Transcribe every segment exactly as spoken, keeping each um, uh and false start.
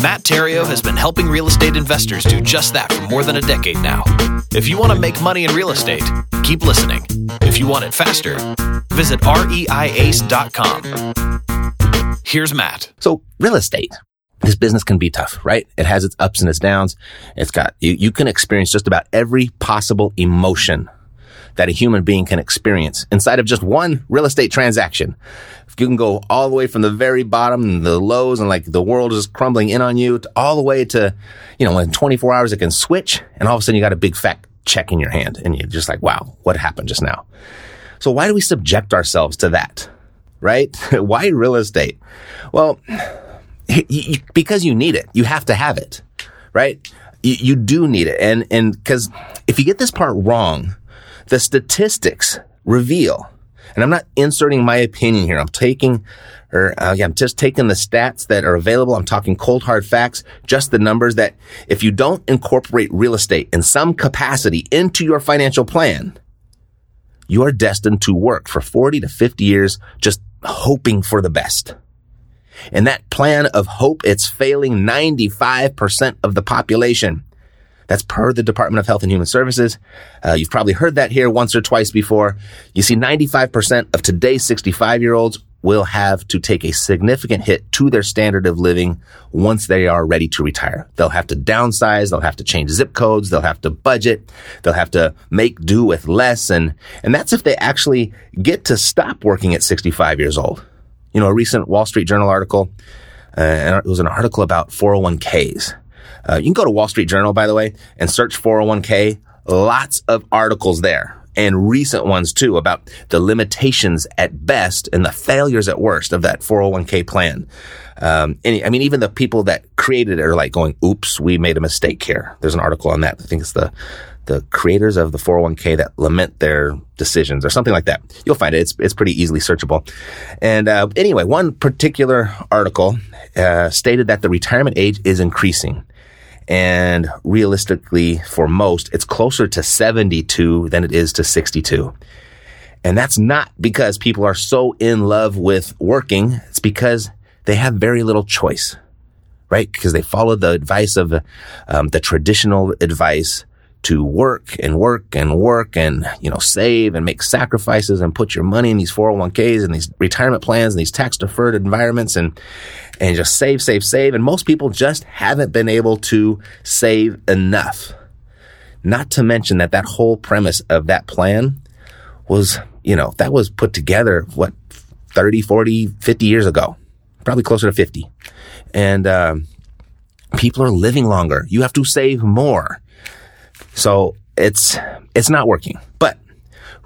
Matt Terrio has been helping real estate investors do just that for more than a decade now. If you want to make money in real estate, keep listening. If you want it faster, visit R E I A C E dot com. Here's Matt. So, real estate. This business can be tough, right? It has its ups and its downs. It's got, you, you can experience just about every possible emotion that a human being can experience inside of just one real estate transaction. If you can go all the way from the very bottom and the lows and like the world is crumbling in on you, to all the way to, you know, in twenty-four hours it can switch, and all of a sudden you got a big fat check in your hand and you're just like, wow, what happened just now? So why do we subject ourselves to that, right? Why real estate? Well, you, because you need it. You have to have it, right? You, you do need it. And, and because if you get this part wrong, the statistics reveal, and I'm not inserting my opinion here. I'm taking, or uh, yeah, I'm just taking the stats that are available. I'm talking cold hard facts, just the numbers that if you don't incorporate real estate in some capacity into your financial plan, you are destined to work for forty to fifty years, just hoping for the best. And that plan of hope, it's failing ninety-five percent of the population. That's per the Department of Health and Human Services. Uh, you've probably heard that here once or twice before. You see, ninety-five percent of today's sixty-five-year-olds will have to take a significant hit to their standard of living once they are ready to retire. They'll have to downsize. They'll have to change zip codes. They'll have to budget. They'll have to make do with less. And, and that's if they actually get to stop working at sixty-five years old. You know, a recent Wall Street Journal article, uh, and it was an article about four oh one k's. Uh, you can go to Wall Street Journal, by the way, and search four oh one k. Lots of articles there, and recent ones too, about the limitations at best and the failures at worst of that four oh one k plan. Um, and, I mean, even the people that created it are like going, oops, we made a mistake here. There's an article on that. I think it's the, the creators of the four oh one k that lament their decisions or something like that. You'll find it. It's, it's pretty easily searchable. And uh, anyway, one particular article uh, stated that the retirement age is increasing. And realistically, for most, it's closer to seventy-two than it is to sixty-two. And that's not because people are so in love with working. It's because they have very little choice, right? Because they follow the advice of um, the traditional advice to work and work and work and, you know, save and make sacrifices and put your money in these four oh one k's and these retirement plans and these tax deferred environments and, and just save, save, save. And most people just haven't been able to save enough. Not to mention that that whole premise of that plan was, you know, that was put together, what, thirty, forty, fifty years ago, probably closer to fifty. And, um, people are living longer. You have to save more. So it's it's not working. But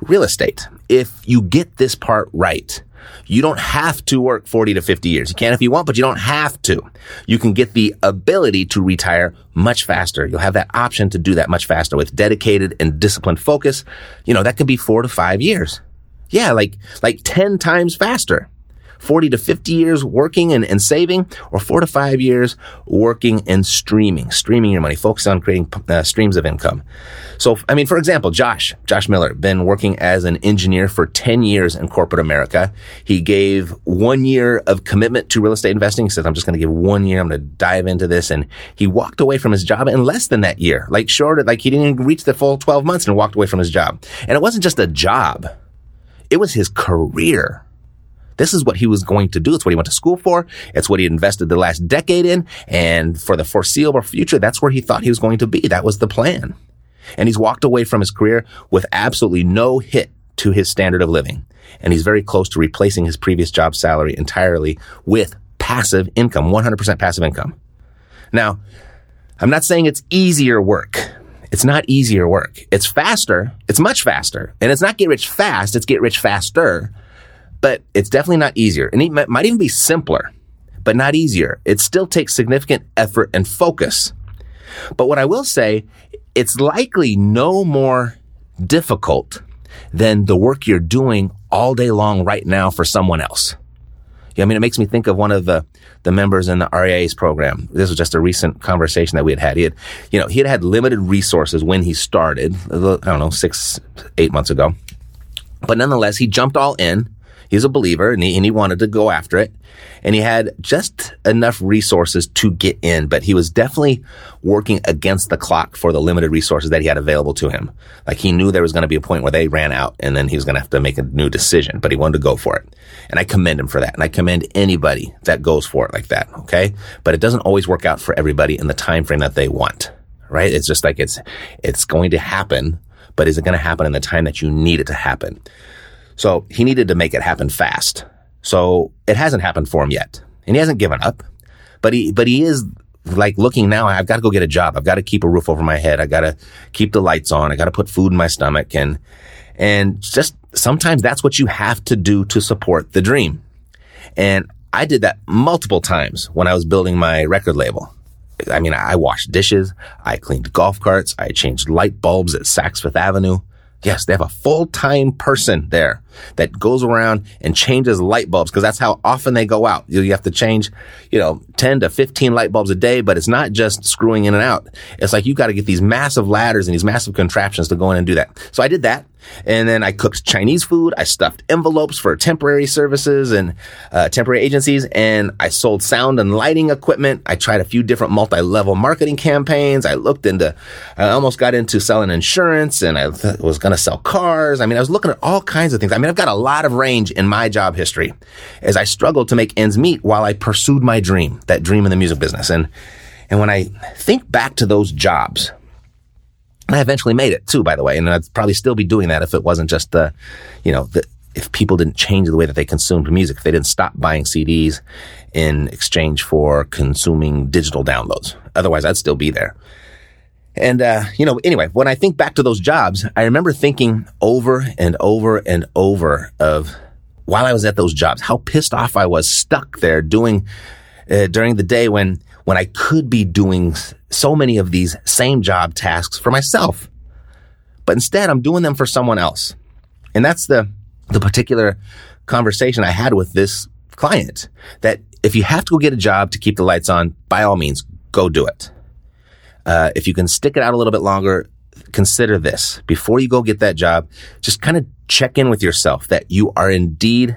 real estate, if you get this part right, you don't have to work forty to fifty years. You can if you want, but you don't have to. You can get the ability to retire much faster. You'll have that option to do that much faster with dedicated and disciplined focus. You know, that could be four to five years. Yeah, like like ten times faster. forty to fifty years working and, and saving, or four to five years working and streaming, streaming your money, focus on creating uh, streams of income. So, I mean, for example, Josh, Josh Miller, been working as an engineer for ten years in corporate America. He gave one year of commitment to real estate investing. He says, I'm just going to give one year. I'm going to dive into this. And he walked away from his job in less than that year, like short, like he didn't even reach the full twelve months and walked away from his job. And it wasn't just a job. It was his career. This is what he was going to do. It's what he went to school for. It's what he invested the last decade in. And for the foreseeable future, that's where he thought he was going to be. That was the plan. And he's walked away from his career with absolutely no hit to his standard of living. And he's very close to replacing his previous job salary entirely with passive income, one hundred percent passive income. Now, I'm not saying it's easier work. It's not easier work. It's faster. It's much faster. And it's not get rich fast. It's get rich faster. But it's definitely not easier. And it might even be simpler, but not easier. It still takes significant effort and focus. But what I will say, it's likely no more difficult than the work you're doing all day long right now for someone else. Yeah, I mean, it makes me think of one of the, the members in the R I A's program. This was just a recent conversation that we had had. He had, you know, he had had limited resources when he started, I don't know, six, eight months ago. But nonetheless, he jumped all in. He's a believer and he, and he wanted to go after it. And he had just enough resources to get in, but he was definitely working against the clock for the limited resources that he had available to him. Like he knew there was going to be a point where they ran out and then he was going to have to make a new decision, but he wanted to go for it. And I commend him for that. And I commend anybody that goes for it like that. Okay. But it doesn't always work out for everybody in the time frame that they want, right? It's just like it's, it's going to happen, but is it going to happen in the time that you need it to happen? So he needed to make it happen fast. So it hasn't happened for him yet. And he hasn't given up. But he but he is like looking now, I've got to go get a job. I've got to keep a roof over my head. I got to keep the lights on. I got to put food in my stomach. And and just sometimes that's what you have to do to support the dream. And I did that multiple times when I was building my record label. I mean, I washed dishes. I cleaned golf carts. I changed light bulbs at Saks Fifth Avenue. Yes, they have a full-time person there that goes around and changes light bulbs because that's how often they go out. You have to change, you know, ten to fifteen light bulbs a day, but it's not just screwing in and out. It's like you got to get these massive ladders and these massive contraptions to go in and do that. So I did that. And then I cooked Chinese food. I stuffed envelopes for temporary services and uh, temporary agencies. And I sold sound and lighting equipment. I tried a few different multi-level marketing campaigns. I looked into, I almost got into selling insurance and I th- was going to sell cars. I mean, I was looking at all kinds of things. I mean, I've got a lot of range in my job history as I struggled to make ends meet while I pursued my dream, that dream in the music business. And, and when I think back to those jobs, I eventually made it too, by the way, and I'd probably still be doing that if it wasn't just the, you know, the, if people didn't change the way that they consumed music, if they didn't stop buying C Ds in exchange for consuming digital downloads. Otherwise, I'd still be there. And, uh, you know, anyway, when I think back to those jobs, I remember thinking over and over and over of while I was at those jobs, how pissed off I was stuck there doing uh, during the day when when I could be doing so many of these same job tasks for myself. But instead, I'm doing them for someone else. And that's the, the particular conversation I had with this client, that if you have to go get a job to keep the lights on, by all means, go do it. Uh, if you can stick it out a little bit longer, consider this. Before you go get that job, just kind of check in with yourself that you are indeed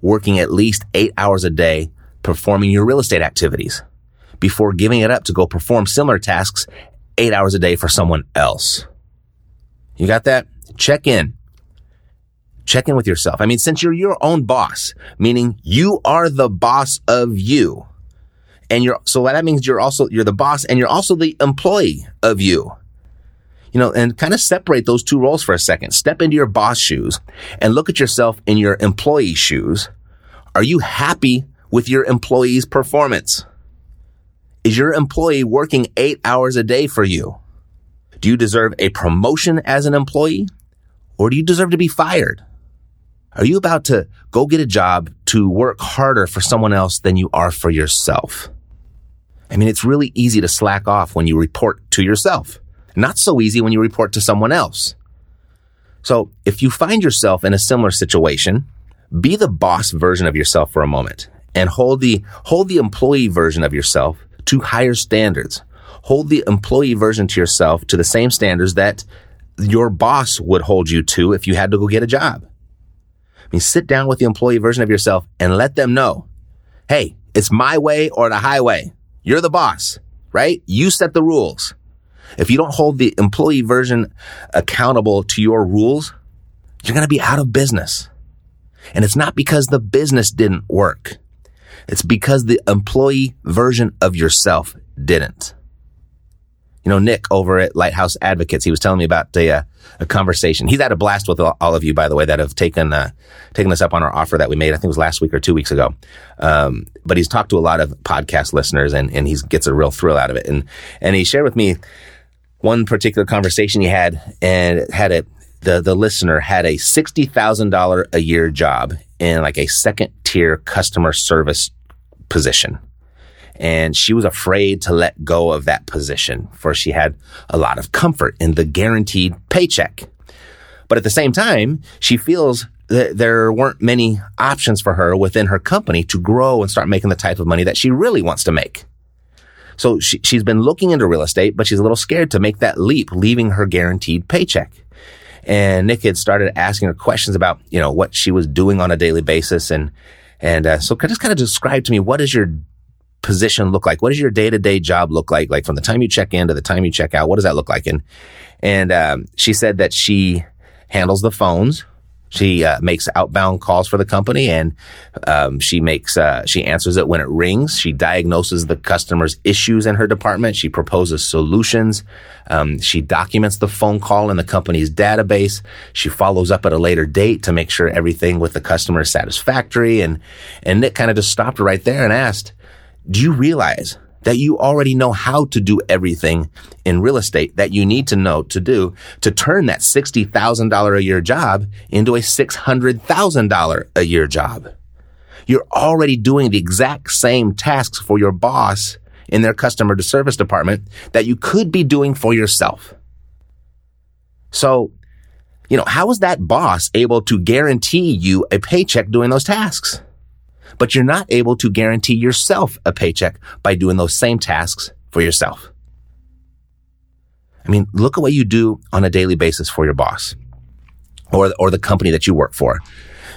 working at least eight hours a day performing your real estate activities, before giving it up to go perform similar tasks eight hours a day for someone else. You got that? Check in. Check in with yourself. I mean, since you're your own boss, meaning you are the boss of you. And you're, so that means you're also, you're the boss and you're also the employee of you. You know, and kind of separate those two roles for a second. Step into your boss shoes and look at yourself in your employee shoes. Are you happy with your employee's performance? Is your employee working eight hours a day for you? Do you deserve a promotion as an employee? Or do you deserve to be fired? Are you about to go get a job to work harder for someone else than you are for yourself? I mean, it's really easy to slack off when you report to yourself. Not so easy when you report to someone else. So if you find yourself in a similar situation, be the boss version of yourself for a moment and hold the, hold the employee version of yourself to higher standards. Hold the employee version to yourself to the same standards that your boss would hold you to if you had to go get a job. I mean, sit down with the employee version of yourself and let them know, hey, it's my way or the highway. You're the boss, right? You set the rules. If you don't hold the employee version accountable to your rules, you're going to be out of business. And it's not because the business didn't work. It's because the employee version of yourself didn't. You know, Nick over at Lighthouse Advocates, he was telling me about a, uh, a conversation. He's had a blast with all of you, by the way, that have taken uh, taken us up on our offer that we made. I think it was last week or two weeks ago. Um, but he's talked to a lot of podcast listeners, and, and he gets a real thrill out of it. And and he shared with me one particular conversation he had, and it had a the the listener had a sixty thousand dollars a year job in like a second tier customer service position. And she was afraid to let go of that position, for she had a lot of comfort in the guaranteed paycheck. But at the same time, she feels that there weren't many options for her within her company to grow and start making the type of money that she really wants to make. So she, she's been looking into real estate, but she's a little scared to make that leap, leaving her guaranteed paycheck. And Nick had started asking her questions about, you know, what she was doing on a daily basis. And, and, uh, so just kind of describe to me, what does your position look like? What does your day-to-day job look like? Like from the time you check in to the time you check out, what does that look like? And, and, um, she said that she handles the phones. She, uh, makes outbound calls for the company, and, um, she makes, uh, she answers it when it rings. She diagnoses the customer's issues in her department. She proposes solutions. Um, she documents the phone call in the company's database. She follows up at a later date to make sure everything with the customer is satisfactory. And, and Nick kind of just stopped right there and asked, do you realize that you already know how to do everything in real estate that you need to know to do to turn that sixty thousand dollars a year job into a six hundred thousand dollars a year job? You're already doing the exact same tasks for your boss in their customer service department that you could be doing for yourself. So, you know, how is that boss able to guarantee you a paycheck doing those tasks? But you're not able to guarantee yourself a paycheck by doing those same tasks for yourself. I mean, look at what you do on a daily basis for your boss or, or the company that you work for.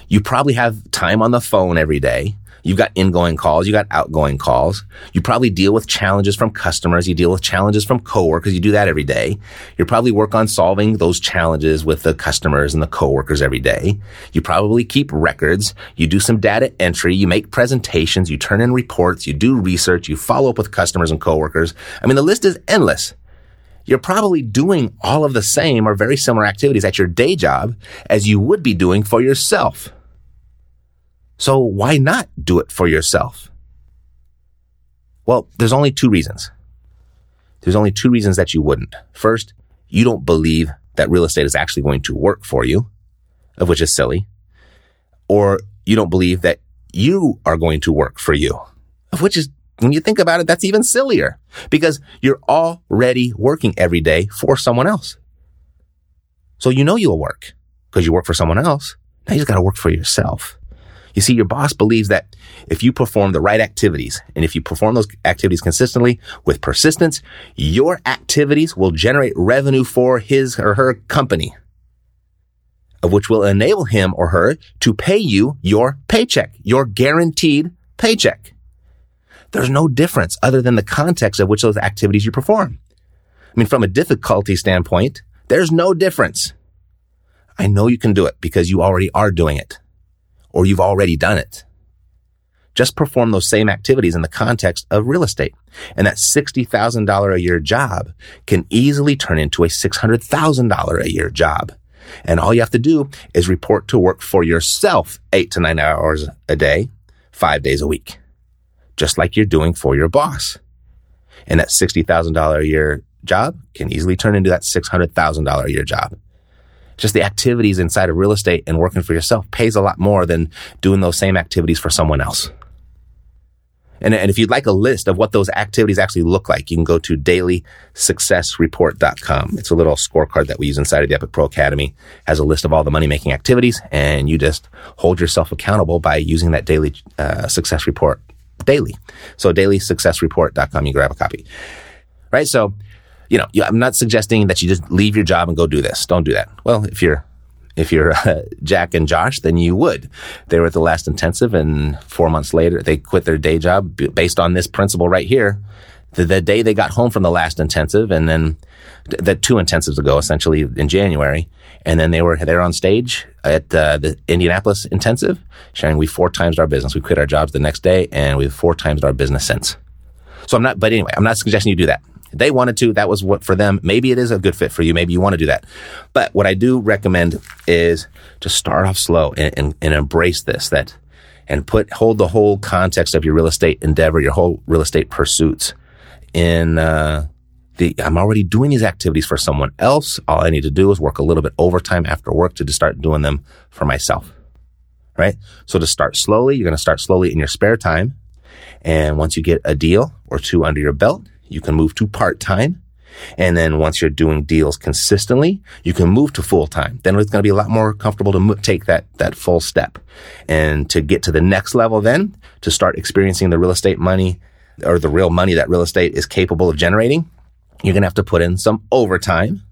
You probably have time on the phone every day. You've got ingoing calls. You got outgoing calls. You probably deal with challenges from customers. You deal with challenges from coworkers. You do that every day. You probably work on solving those challenges with the customers and the coworkers every day. You probably keep records. You do some data entry. You make presentations. You turn in reports. You do research. You follow up with customers and coworkers. I mean, the list is endless. You're probably doing all of the same or very similar activities at your day job as you would be doing for yourself. So why not do it for yourself? Well, there's only two reasons. There's only two reasons that you wouldn't. First, you don't believe that real estate is actually going to work for you, of which is silly. Or you don't believe that you are going to work for you, of which is, when you think about it, that's even sillier because you're already working every day for someone else. So you know you'll work because you work for someone else. Now you just got to work for yourself. You see, your boss believes that if you perform the right activities, and if you perform those activities consistently with persistence, your activities will generate revenue for his or her company, of which will enable him or her to pay you your paycheck, your guaranteed paycheck. There's no difference other than the context of which those activities you perform. I mean, from a difficulty standpoint, there's no difference. I know you can do it because you already are doing it. Or you've already done it. Just perform those same activities in the context of real estate. And that sixty thousand dollars a year job can easily turn into a six hundred thousand dollars a year job. And all you have to do is report to work for yourself eight to nine hours a day, five days a week, just like you're doing for your boss. And that sixty thousand dollars a year job can easily turn into that six hundred thousand dollars a year job. Just the activities inside of real estate and working for yourself pays a lot more than doing those same activities for someone else. And, and if you'd like a list of what those activities actually look like, you can go to daily success report dot com. It's a little scorecard that we use inside of the Epic Pro Academy. It has a list of all the money-making activities, and you just hold yourself accountable by using that daily uh, success report daily. So daily success report dot com, you grab a copy. Right? So, you know, I'm not suggesting that you just leave your job and go do this. Don't do that. Well, if you're, if you're uh, Jack and Josh, then you would. They were at the last intensive, and four months later, they quit their day job based on this principle right here. The, the day they got home from the last intensive, and then the two intensives ago, essentially in January, and then they were there on stage at uh, the Indianapolis intensive, sharing we four times our business. We quit our jobs the next day, and we've four times our business since. So I'm not, but anyway, I'm not suggesting you do that. They wanted to. That was what for them. Maybe it is a good fit for you. Maybe you want to do that. But what I do recommend is to start off slow and, and, and embrace this, that, and put, hold the whole context of your real estate endeavor, your whole real estate pursuits in, uh, the, I'm already doing these activities for someone else. All I need to do is work a little bit overtime after work to just start doing them for myself. Right? So to start slowly, you're going to start slowly in your spare time. And once you get a deal or two under your belt, you can move to part-time, And then once you're doing deals consistently, you can move to full time. Then it's going to be a lot more comfortable to mo- take that, that full step. And to get to the next level, then to start experiencing the real estate money or the real money that real estate is capable of generating, you're going to have to put in some overtime.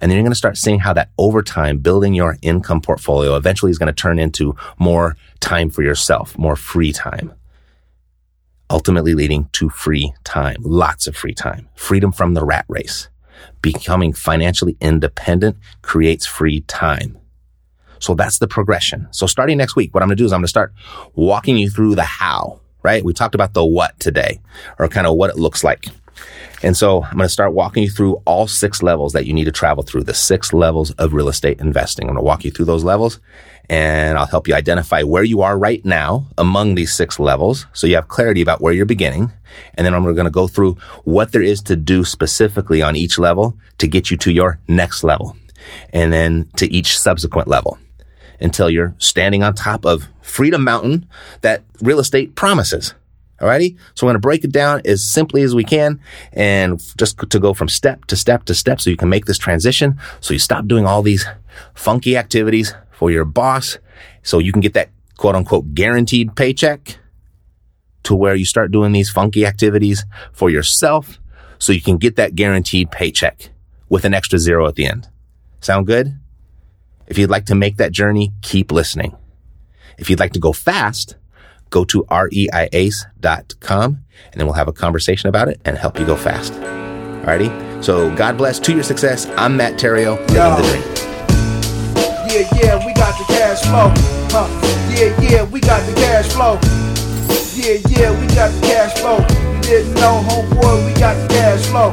And then you're going to start seeing how that overtime, building your income portfolio, eventually is going to turn into more time for yourself, more free time, ultimately leading to free time, lots of free time, freedom from the rat race. Becoming financially independent creates free time. So that's the progression. So starting next week, what I'm going to do is I'm going to start walking you through the how, right? We talked about the what today, or kind of what it looks like. And so I'm going to start walking you through all six levels that you need to travel through, the six levels of real estate investing. I'm going to walk you through those levels, and I'll help you identify where you are right now among these six levels, so you have clarity about where you're beginning. And then I'm going to go through what there is to do specifically on each level to get you to your next level, and then to each subsequent level, until you're standing on top of Freedom Mountain that real estate promises. Alrighty, so we're going to break it down as simply as we can, and just to go from step to step to step so you can make this transition, so you stop doing all these funky activities for your boss, so you can get that quote-unquote guaranteed paycheck, to where you start doing these funky activities for yourself so you can get that guaranteed paycheck with an extra zero at the end. Sound good? If you'd like to make that journey, keep listening. If you'd like to go fast, go to r e i a c e dot com, and then we'll have a conversation about it and help you go fast. Alrighty? So God bless. To your success. I'm Matt Terrio. Living the dream. Yeah, yeah, we got the cash flow. Huh. Yeah, yeah, we got the cash flow. Yeah, yeah, we got the cash flow. You didn't know, homeboy, we got the cash flow.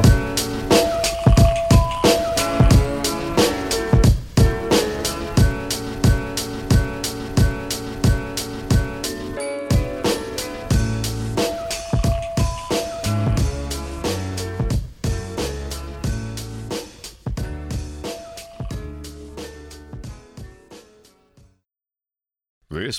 This